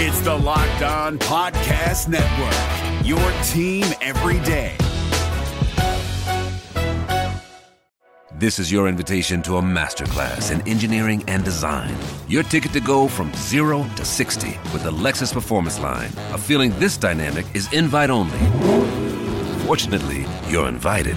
It's the Locked On Podcast Network, your team every day. This is your invitation to a masterclass in engineering and design. Your ticket to go from 0 to 60 with the Lexus Performance Line. A feeling this dynamic is invite only. Fortunately, you're invited.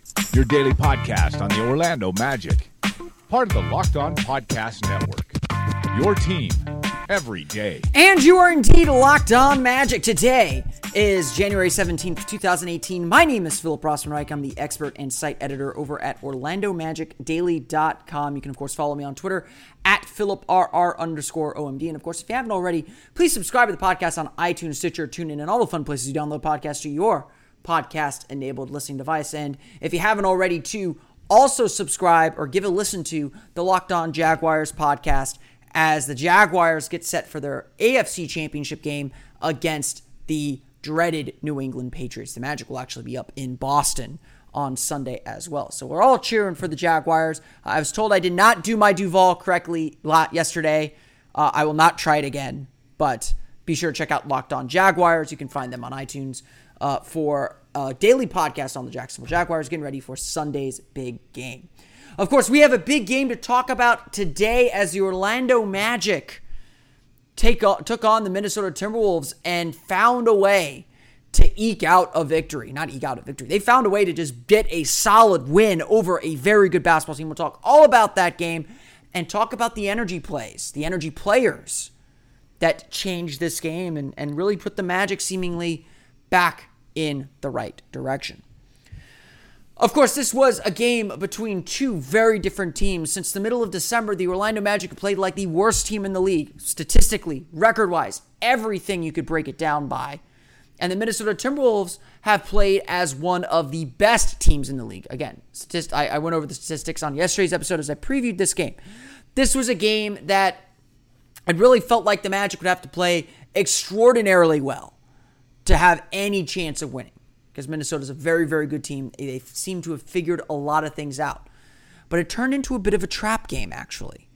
your daily podcast on the Orlando Magic, part of the Locked On Podcast Network, your team every day. And you are indeed Locked On Magic. Today is January 17th, 2018. My name is Philip Rostenreich. I'm the expert and site editor over at orlandomagicdaily.com. You can, of course, follow me on Twitter at @PhilipRR_OMD. And, of course, if you haven't already, please subscribe to the podcast on iTunes, Stitcher, TuneIn, and all the fun places you download podcasts to your podcast-enabled listening device. And if you haven't already, to also subscribe or give a listen to the Locked On Jaguars podcast as the Jaguars get set for their AFC Championship game against the dreaded New England Patriots. The Magic will actually be up in Boston on Sunday as well. So we're all cheering for the Jaguars. I was told I did not do my Duval correctly yesterday. I will not try it again, but be sure to check out Locked On Jaguars. You can find them on iTunes for a daily podcast on the Jacksonville Jaguars, getting ready for Sunday's big game. Of course, we have a big game to talk about today as the Orlando Magic took on the Minnesota Timberwolves and found a way to eke out a victory. Not eke out a victory. They found a way to just get a solid win over a very good basketball team. We'll talk all about that game and talk about the energy plays, the energy players that changed this game and really put the Magic seemingly back in the right direction. Of course, this was a game between two very different teams. Since the middle of December, the Orlando Magic played like the worst team in the league, statistically, record-wise, everything you could break it down by. And the Minnesota Timberwolves have played as one of the best teams in the league. Again, I went over the statistics on yesterday's episode as I previewed this game. This was a game that it really felt like the Magic would have to play extraordinarily well to have any chance of winning, because Minnesota's a very, very good team. They seem to have figured a lot of things out. But it turned into a bit of a trap game, actually.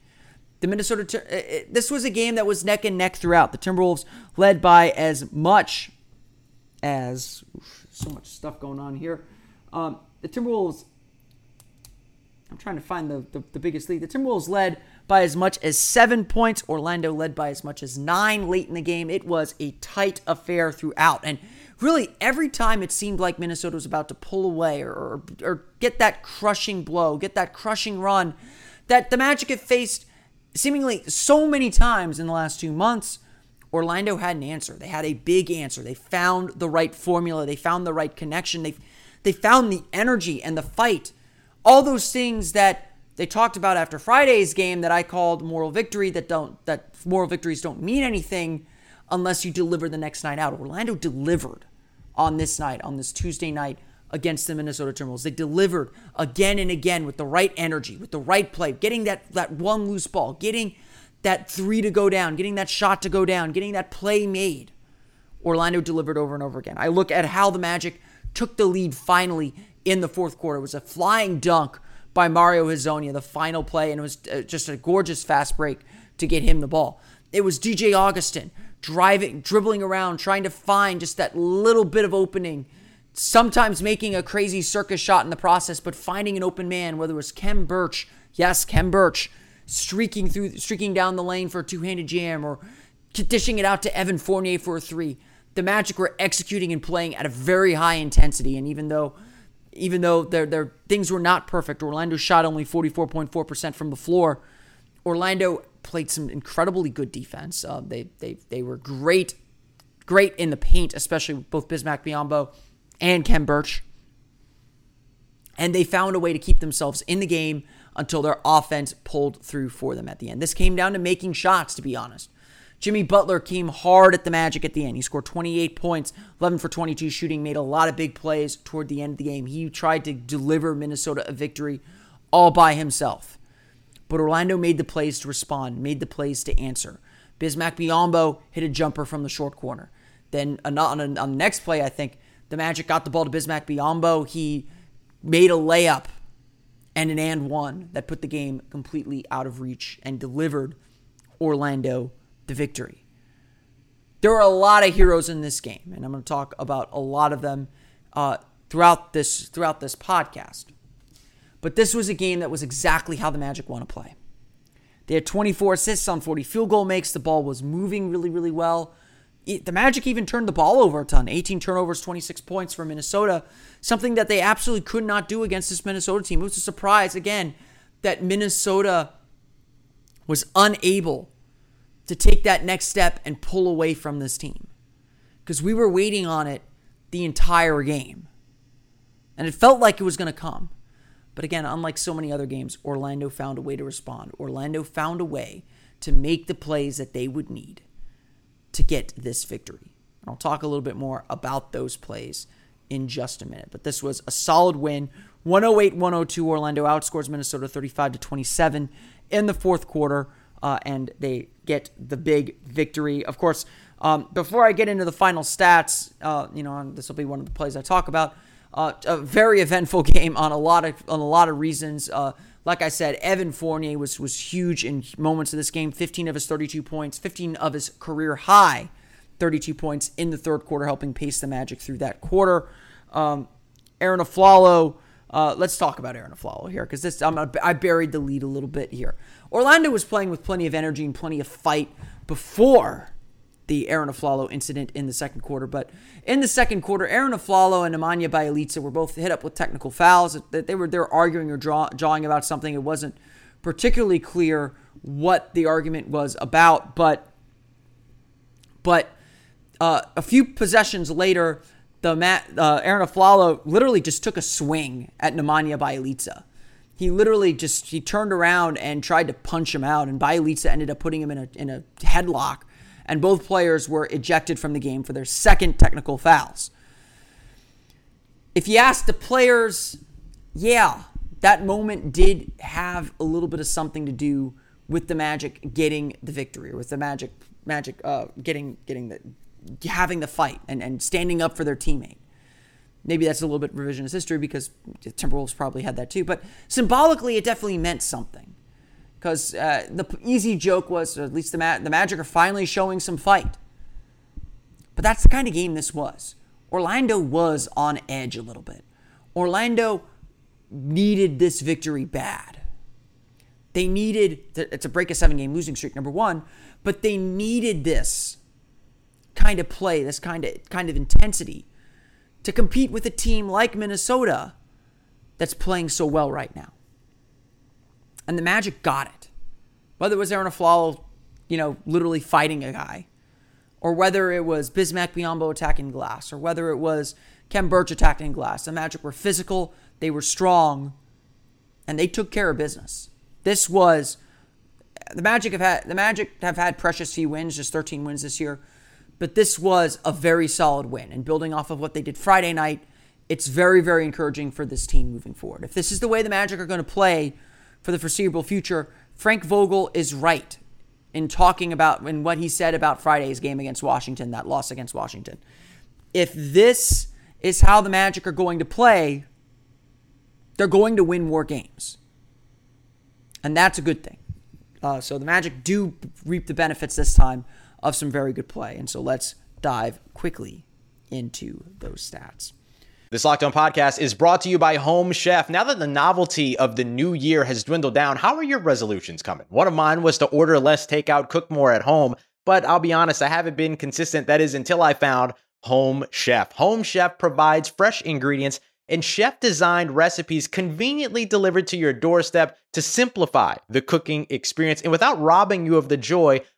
The This was a game that was neck and neck throughout. The Timberwolves led by as much as... so much stuff going on here. The Timberwolves... I'm trying to find the biggest lead. The Timberwolves led by as much as 7 points. Orlando led by as much as 9 late in the game. It was a tight affair throughout. And really, every time it seemed like Minnesota was about to pull away or get that crushing blow, get that crushing run that the Magic have faced seemingly so many times in the last 2 months, Orlando had an answer. They had a big answer. They found the right formula. They found the right connection. They found the energy and the fight. All those things that they talked about after Friday's game that I called moral victory, that moral victories don't mean anything unless you deliver the next night out. Orlando delivered on this night, on this Tuesday night against the Minnesota Timberwolves. They delivered again and again with the right energy, with the right play, getting that one loose ball, getting that three to go down, getting that shot to go down, getting that play made. Orlando delivered over and over again. I look at how the Magic took the lead finally in the fourth quarter. It was a flying dunk by Mario Hezonja, the final play, and it was just a gorgeous fast break to get him the ball. It was DJ Augustin dribbling around, trying to find just that little bit of opening, sometimes making a crazy circus shot in the process, but finding an open man, whether it was Khem Birch, streaking down the lane for a two-handed jam, or dishing it out to Evan Fournier for a three. The Magic were executing and playing at a very high intensity, and even though their things were not perfect, Orlando shot only 44.4% from the floor. Orlando played some incredibly good defense. They were great great in the paint, especially with both Bismack Biyombo and Khem Birch. And they found a way to keep themselves in the game until their offense pulled through for them at the end. This came down to making shots, to be honest. Jimmy Butler came hard at the Magic at the end. He scored 28 points, 11 for 22 shooting, made a lot of big plays toward the end of the game. He tried to deliver Minnesota a victory all by himself. But Orlando made the plays to respond, made the plays to answer. Bismack Biyombo hit a jumper from the short corner. Then on the next play, I think, the Magic got the ball to Bismack Biyombo. He made a layup and an and one that put the game completely out of reach and delivered Orlando the victory. There are a lot of heroes in this game, and I'm going to talk about a lot of them throughout this podcast. But this was a game that was exactly how the Magic want to play. They had 24 assists on 40 field goal makes. The ball was moving really, really well. The Magic even turned the ball over a ton. 18 turnovers, 26 points for Minnesota. Something that they absolutely could not do against this Minnesota team. It was a surprise, again, that Minnesota was unable to take that next step and pull away from this team. Because we were waiting on it the entire game. And it felt like it was going to come. But again, unlike so many other games, Orlando found a way to respond. Orlando found a way to make the plays that they would need to get this victory. And I'll talk a little bit more about those plays in just a minute. But this was a solid win. 108-102, Orlando outscores Minnesota 35-27 in the fourth quarter. And they get the big victory. Of course, before I get into the final stats, this will be one of the plays I talk about. A very eventful game on a lot of reasons. Like I said, Evan Fournier was huge in moments of this game. 15 of his 32 points, 15 of his career high 32 points in the third quarter, helping pace the Magic through that quarter. Arron Afflalo, let's talk about Arron Afflalo here because I buried the lead a little bit here. Orlando was playing with plenty of energy and plenty of fight before the Arron Afflalo incident in the second quarter. But in the second quarter, Arron Afflalo and Nemanja Bjelica were both hit up with technical fouls. They were arguing or jawing about something. It wasn't particularly clear what the argument was about. But a few possessions later, Arron Afflalo literally just took a swing at Nemanja Bjelica. He literally he turned around and tried to punch him out, and Bjelica ended up putting him in a headlock. And both players were ejected from the game for their second technical fouls. If you ask the players, yeah, that moment did have a little bit of something to do with the Magic getting the victory, with the Magic having the fight and standing up for their teammate. Maybe that's a little bit revisionist history because the Timberwolves probably had that too. But symbolically, it definitely meant something. Because the easy joke was, or at least the Magic are finally showing some fight. But that's the kind of game this was. Orlando was on edge a little bit. Orlando needed this victory bad. They needed to break a 7-game losing streak, number one. But they needed this kind of play, this kind of intensity to compete with a team like Minnesota that's playing so well right now. And the Magic got it. Whether it was Arron Afflalo, literally fighting a guy, or whether it was Bismack Biyombo attacking glass, or whether it was Khem Birch attacking glass, the Magic were physical, they were strong, and they took care of business. This was the Magic have had precious few wins, just 13 wins this year, but this was a very solid win. And building off of what they did Friday night, it's very, very encouraging for this team moving forward. If this is the way the Magic are going to play for the foreseeable future, Frank Vogel is right in talking about in what he said about Friday's game against Washington, that loss against Washington. If this is how the Magic are going to play, they're going to win more games. And that's a good thing. So the Magic do reap the benefits this time of some very good play. And so let's dive quickly into those stats. This Locked On Podcast is brought to you by Home Chef. Now that the novelty of the new year has dwindled down, how are your resolutions coming? One of mine was to order less takeout, cook more at home. But I'll be honest, I haven't been consistent. That is until I found Home Chef. Home Chef provides fresh ingredients and chef-designed recipes conveniently delivered to your doorstep to simplify the cooking experience and without robbing you of the joy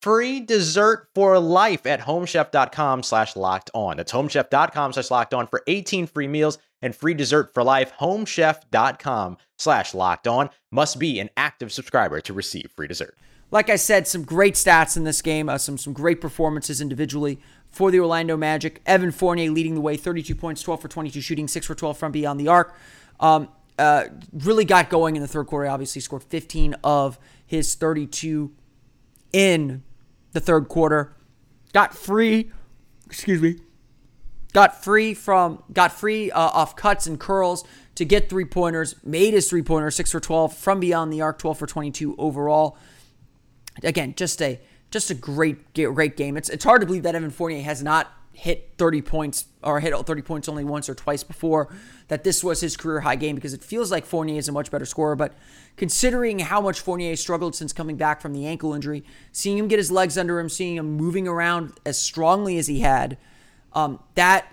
free dessert for life at homechef.com/lockedon. That's homechef.com/lockedon for 18 free meals and free dessert for life. Homechef.com/lockedon. Must be an active subscriber to receive free dessert. Like I said, some great stats in this game, some great performances individually for the Orlando Magic. Evan Fournier leading the way, 32 points, 12 for 22 shooting, 6 for 12 from beyond the arc. Really got going in the third quarter, obviously scored 15 of his 32 in the third quarter. Got free off cuts and curls to get three-pointers, made his three-pointer, 6 for 12 from beyond the arc, 12 for 22 overall. Again, just a great game. It's hard to believe that Evan Fournier has not hit 30 points or hit 30 points only once or twice before, that this was his career high game, because it feels like Fournier is a much better scorer. But considering how much Fournier struggled since coming back from the ankle injury, seeing him get his legs under him, seeing him moving around as strongly as he had, that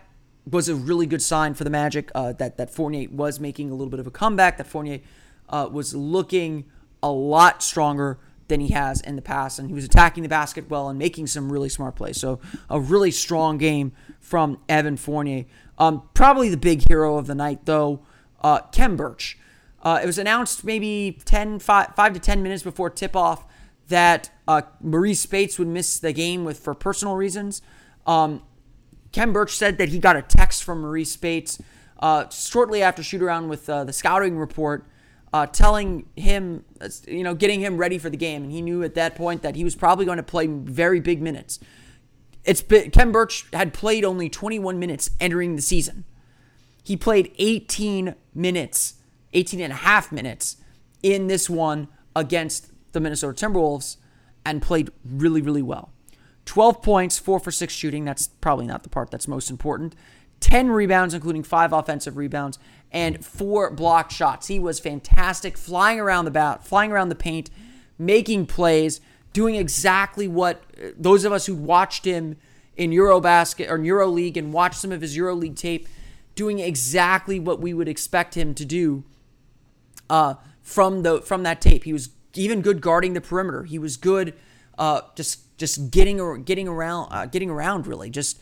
was a really good sign for the Magic, that Fournier was making a little bit of a comeback, that Fournier was looking a lot stronger than he has in the past, and he was attacking the basket well and making some really smart plays. So a really strong game from Evan Fournier. Probably the big hero of the night, though, Khem Birch. It was announced maybe 5 to 10 minutes before tip-off that Marreese Speights would miss the game for personal reasons. Khem Birch said that he got a text from Marreese Speights shortly after shoot-around with the scouting report, telling him, getting him ready for the game. And he knew at that point that he was probably going to play very big minutes. Khem Birch had played only 21 minutes entering the season. He played 18 and a half minutes in this one against the Minnesota Timberwolves, and played really, really well. 12 points, 4 for 6 shooting. That's probably not the part that's most important. 10 rebounds, including 5 offensive rebounds, and 4 block shots. He was fantastic, flying around the paint, making plays, doing exactly what those of us who watched him in EuroBasket or EuroLeague and watched some of his EuroLeague tape, doing exactly what we would expect him to do from that tape. He was even good guarding the perimeter. He was good just getting around really, just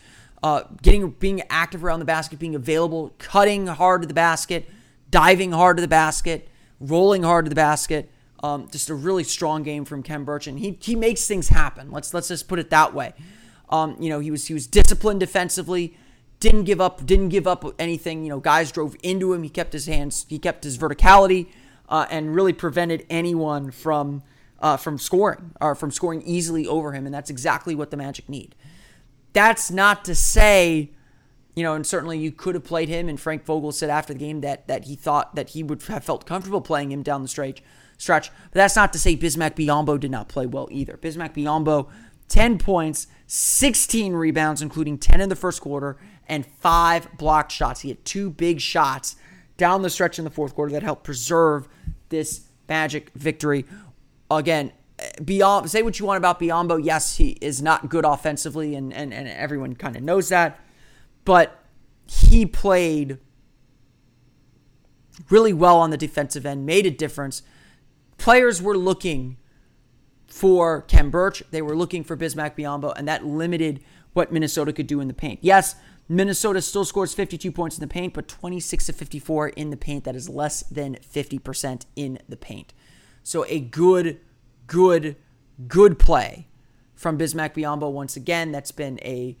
being active around the basket, being available, cutting hard to the basket, diving hard to the basket, rolling hard to the basket. Just a really strong game from Khem Birch, and he makes things happen. Let's just put it that way. He was disciplined defensively, didn't give up anything. Guys drove into him. He kept his hands, he kept his verticality, and really prevented anyone from scoring easily over him. And that's exactly what the Magic need. That's not to say, and certainly you could have played him, and Frank Vogel said after the game that he thought that he would have felt comfortable playing him down the stretch. But that's not to say Bismack Biyombo did not play well either. Bismack Biyombo, 10 points, 16 rebounds, including 10 in the first quarter, and 5 blocked shots. He had 2 big shots down the stretch in the fourth quarter that helped preserve this Magic victory. Again, say what you want about Biyombo. Yes, he is not good offensively, and everyone kind of knows that. But he played really well on the defensive end, made a difference. Players were looking for Khem Birch. They were looking for Bismack Biyombo, and that limited what Minnesota could do in the paint. Yes, Minnesota still scores 52 points in the paint, but 26 of 54 in the paint. That is less than 50% in the paint. So a good play from Bismack Biyombo once again. That's been a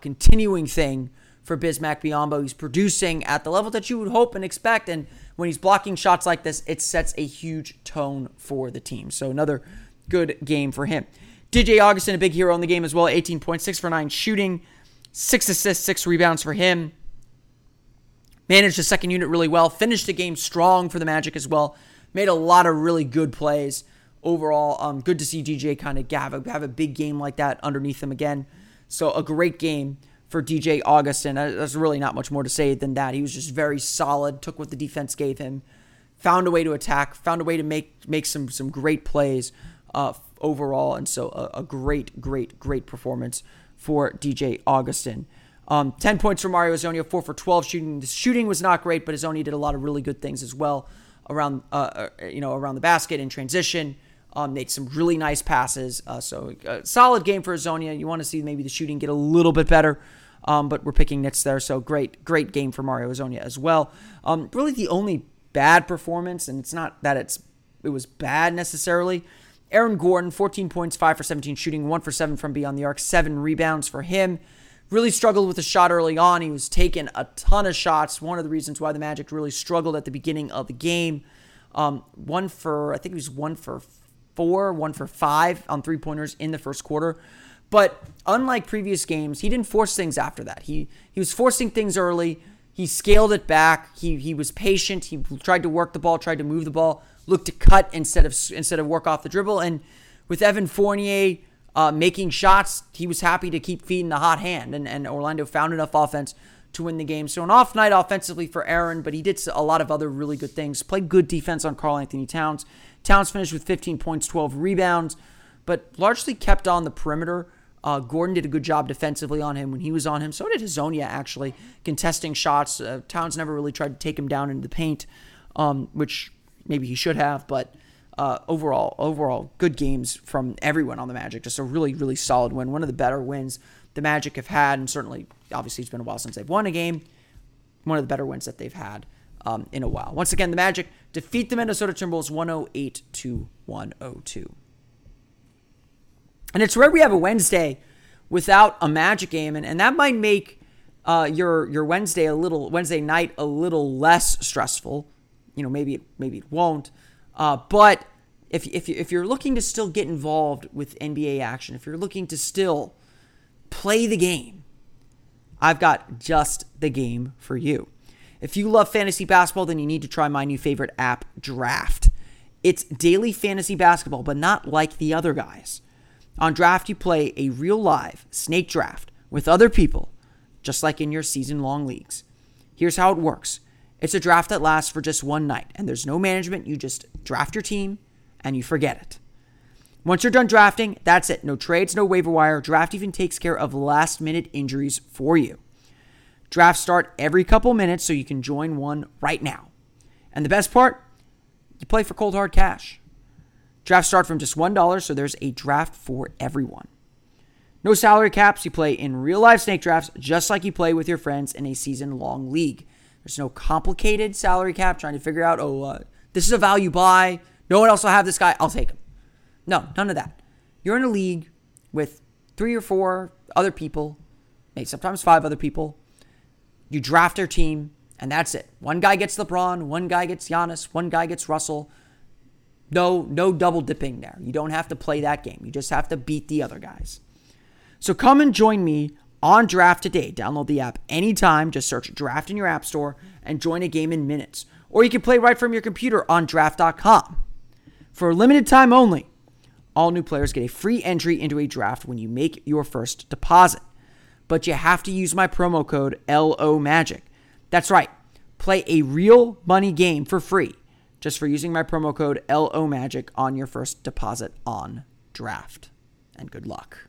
continuing thing for Bismack Biyombo. He's producing at the level that you would hope and expect, and when he's blocking shots like this, it sets a huge tone for the team. So another good game for him. DJ Augustin, a big hero in the game as well, 18.6 for 9 shooting, 6 assists, 6 rebounds for him. Managed the second unit really well, finished the game strong for the Magic as well, made a lot of really good plays. Overall, good to see DJ kind of have a big game like that underneath him again. So a great game for DJ Augustin. There's really not much more to say than that. He was just very solid, took what the defense gave him, found a way to attack, found a way to make some great plays overall. And so a great performance for DJ Augustin. 10 points for Mario Hezonja, 4 for 12 shooting. The shooting was not great, but Hezonja did a lot of really good things as well around around the basket in transition. Made some really nice passes. So a solid game for Hezonja. You want to see maybe the shooting get a little bit better, but we're picking nits there. So great game for Mario Hezonja as well. Really the only bad performance, and it's not that it was bad necessarily. Aaron Gordon, 14 points, 5 for 17 shooting, 1 for 7 from beyond the arc, 7 rebounds for him. Really struggled with a shot early on. He was taking a ton of shots. One of the reasons why the Magic really struggled at the beginning of the game. 1 for 4, 1 for 5 on three-pointers in the first quarter. But unlike previous games, he didn't force things after that. He was forcing things early. He scaled it back. He was patient. He tried to work the ball, tried to move the ball, looked to cut instead of work off the dribble. And with Evan Fournier making shots, he was happy to keep feeding the hot hand, and Orlando found enough offense to win the game. So an off night offensively for Aaron, but he did a lot of other really good things. Played good defense on Karl-Anthony Towns. Towns finished with 15 points, 12 rebounds, but largely kept on the perimeter. Gordon did a good job defensively on him when he was on him. So did Hezonja, actually, contesting shots. Towns never really tried to take him down into the paint, which maybe he should have, but overall, good games from everyone on the Magic. Just a really, really solid win. One of the better wins the Magic have had, and certainly, obviously, it's been a while since they've won a game. One of the better wins that they've had in a while. Once again, the Magic defeat the Minnesota Timberwolves 108 to 102. And it's rare we have a Wednesday without a Magic game, and that might make your Wednesday night a little less stressful. You know, maybe it won't. But if you're looking to still get involved with NBA action, if you're looking to still play the game, I've got just the game for you. If you love fantasy basketball, then you need to try my new favorite app, Draft. It's daily fantasy basketball, but not like the other guys. On Draft, you play a real live snake draft with other people, just like in your season-long leagues. Here's how it works. It's a draft that lasts for just one night, and there's no management. You just draft your team, and you forget it. Once you're done drafting, that's it. No trades, no waiver wire. Draft even takes care of last-minute injuries for you. Drafts start every couple minutes, so you can join one right now. And the best part? You play for cold, hard cash. Drafts start from just $1, so there's a draft for everyone. No salary caps. You play in real-life snake drafts just like you play with your friends in a season-long league. There's no complicated salary cap trying to figure out, this is a value buy. No one else will have this guy. I'll take him. No, none of that. You're in a league with 3 or 4 other people, maybe sometimes 5 other people. You draft their team, and that's it. One guy gets LeBron. One guy gets Giannis. One guy gets Russell. No double dipping there. You don't have to play that game. You just have to beat the other guys. So come and join me on Draft today. Download the app anytime. Just search Draft in your app store and join a game in minutes. Or you can play right from your computer on Draft.com. For a limited time only, all new players get a free entry into a draft when you make your first deposit. But you have to use my promo code LOMAGIC. That's right. Play a real money game for free just for using my promo code LOMAGIC on your first deposit on Draft. And good luck.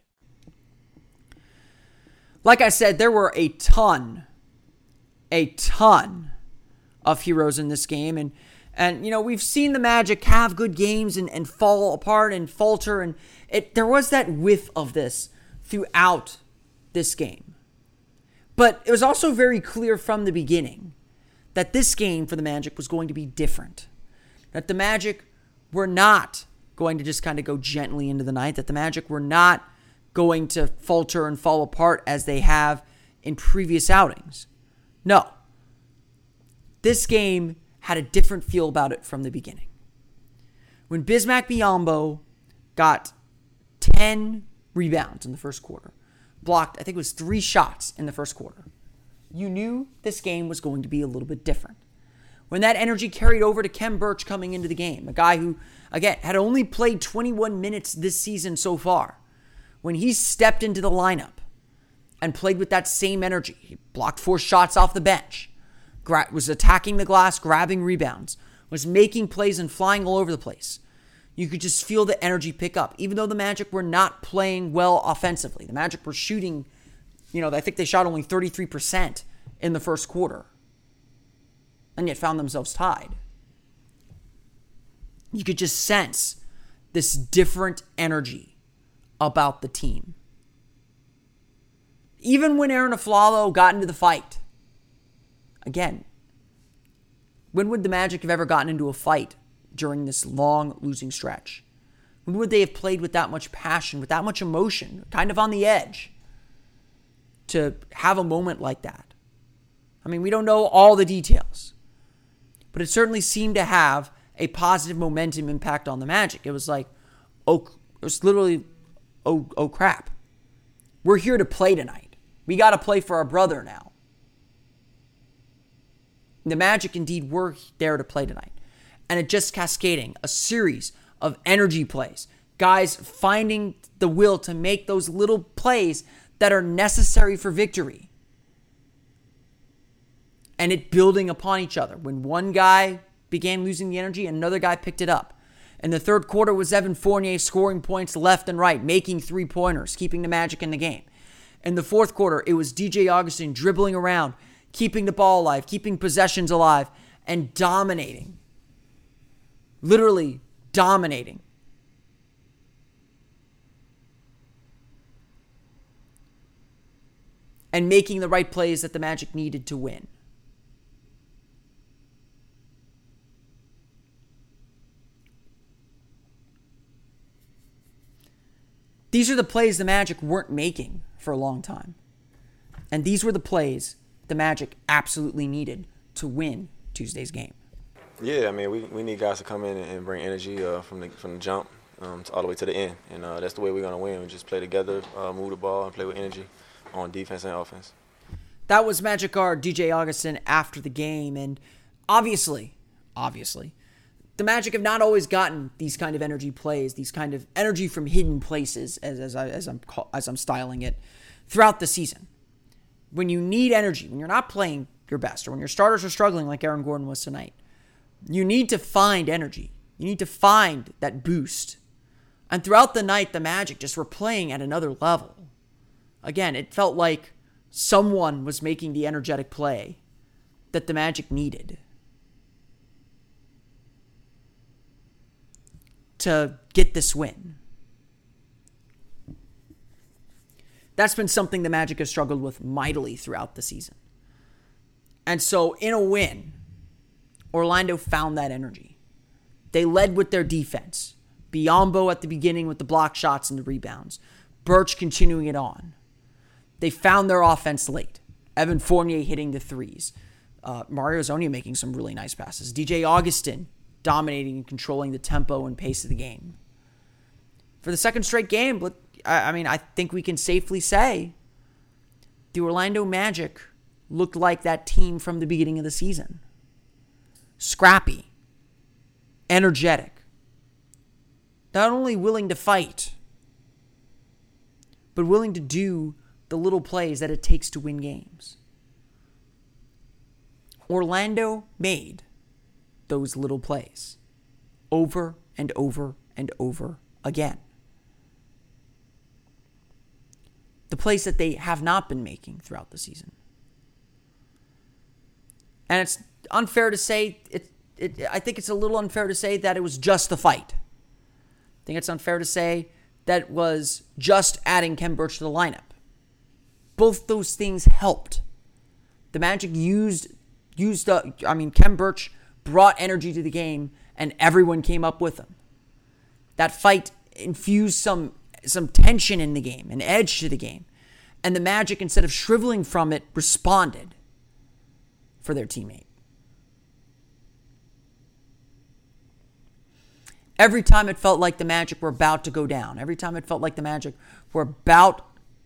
Like I said, there were a ton of heroes in this game. And you know, we've seen the Magic have good games and fall apart and falter. And there was that whiff of this throughout this game. But it was also very clear from the beginning that this game for the Magic was going to be different. That the Magic were not going to just kind of go gently into the night. That the Magic were not going to falter and fall apart as they have in previous outings. No. This game had a different feel about it from the beginning. When Bismack Biyombo got 10 rebounds in the first quarter, blocked, I think it was 3 shots in the first quarter, you knew this game was going to be a little bit different. When that energy carried over to Khem Birch coming into the game, a guy who, again, had only played 21 minutes this season so far, when he stepped into the lineup and played with that same energy, he blocked 4 shots off the bench, was attacking the glass, grabbing rebounds, was making plays and flying all over the place. You could just feel the energy pick up, even though the Magic were not playing well offensively. The Magic were shooting, I think they shot only 33% in the first quarter, and yet found themselves tied. You could just sense this different energy about the team. Even when Arron Afflalo got into the fight, again, when would the Magic have ever gotten into a fight during this long losing stretch? When would they have played with that much passion, with that much emotion, kind of on the edge, to have a moment like that? I mean, we don't know all the details, but it certainly seemed to have a positive momentum impact on the Magic. It was like, oh crap. We're here to play tonight. We got to play for our brother now. The Magic indeed were there to play tonight. And it just cascading, a series of energy plays. Guys finding the will to make those little plays that are necessary for victory. And it building upon each other. When one guy began losing the energy, another guy picked it up. And the third quarter was Evan Fournier scoring points left and right, making three-pointers, keeping the Magic in the game. In the fourth quarter, it was DJ Augustin dribbling around, keeping the ball alive, keeping possessions alive, and dominating. Literally dominating. And making the right plays that the Magic needed to win. These are the plays the Magic weren't making for a long time. And these were the plays the Magic absolutely needed to win Tuesday's game. Yeah, I mean, we need guys to come in and bring energy from the jump all the way to the end. And that's the way we're going to win. We just play together, move the ball, and play with energy on defense and offense. That was Magic guard DJ Augustin after the game. And obviously, the Magic have not always gotten these kind of energy plays, these kind of energy from hidden places, as I'm styling it, throughout the season. When you need energy, when you're not playing your best, or when your starters are struggling like Aaron Gordon was tonight, you need to find energy. You need to find that boost. And throughout the night, the Magic just were playing at another level. Again, it felt like someone was making the energetic play that the Magic needed to get this win. That's been something the Magic has struggled with mightily throughout the season. And so in a win, Orlando found that energy. They led with their defense. Biyombo at the beginning with the block shots and the rebounds. Birch continuing it on. They found their offense late. Evan Fournier hitting the threes. Mario Hezonja making some really nice passes. DJ Augustin dominating and controlling the tempo and pace of the game. For the second straight game, I think we can safely say the Orlando Magic looked like that team from the beginning of the season. Scrappy. Energetic. Not only willing to fight, but willing to do the little plays that it takes to win games. Orlando made those little plays over and over and over again. The plays that they have not been making throughout the season. And it's unfair to say, I think it's a little unfair to say that it was just the fight. I think it's unfair to say that it was just adding Khem Birch to the lineup. Both those things helped. The Magic Khem Birch brought energy to the game, and everyone came up with him. That fight infused some some tension in the game, an edge to the game. And the Magic, instead of shriveling from it, responded for their teammate. Every time it felt like the Magic were about to go down, every time it felt like the Magic were about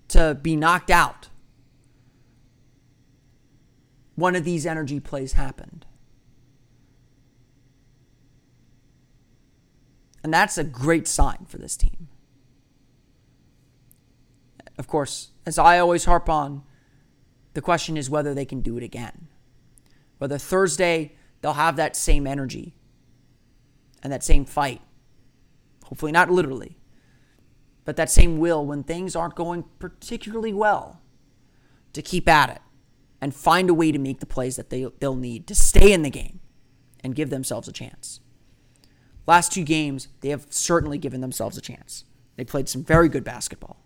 to be knocked out, one of these energy plays happened. And that's a great sign for this team. Of course, as I always harp on, the question is whether they can do it again. Whether Thursday they'll have that same energy and that same fight. Hopefully not literally, but that same will when things aren't going particularly well to keep at it and find a way to make the plays that they'll need to stay in the game and give themselves a chance. Last two games, they have certainly given themselves a chance. They played some very good basketball.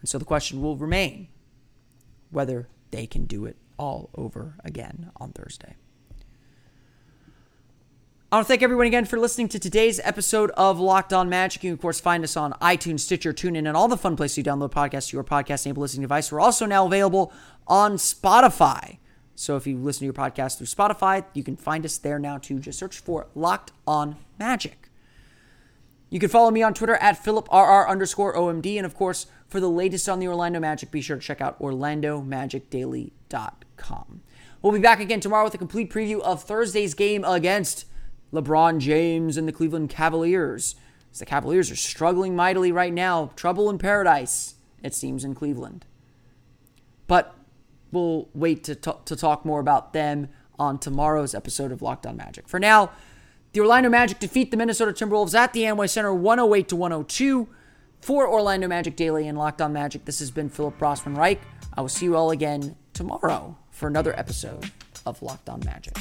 And so the question will remain whether they can do it all over again on Thursday. I want to thank everyone again for listening to today's episode of Locked On Magic. You can, of course, find us on iTunes, Stitcher, TuneIn, and all the fun places you download podcasts to your podcast-enabled listening device. We're also now available on Spotify. So if you listen to your podcast through Spotify, you can find us there now, too. Just search for Locked On Magic. You can follow me on Twitter at @PhilipRR_OMD. And, of course, for the latest on the Orlando Magic, be sure to check out orlandomagicdaily.com. We'll be back again tomorrow with a complete preview of Thursday's game against LeBron James and the Cleveland Cavaliers. As the Cavaliers are struggling mightily right now. Trouble in paradise, it seems, in Cleveland. But we'll wait to talk more about them on tomorrow's episode of Locked On Magic. For now, the Orlando Magic defeat the Minnesota Timberwolves at the Amway Center 108-102. For Orlando Magic Daily and Locked On Magic, this has been Philip Rostenreich. I will see you all again tomorrow for another episode of Locked On Magic.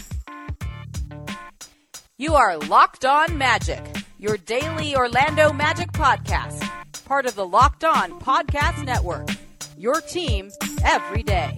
You are Locked On Magic, your daily Orlando Magic podcast, part of the Locked On Podcast Network, your team every day.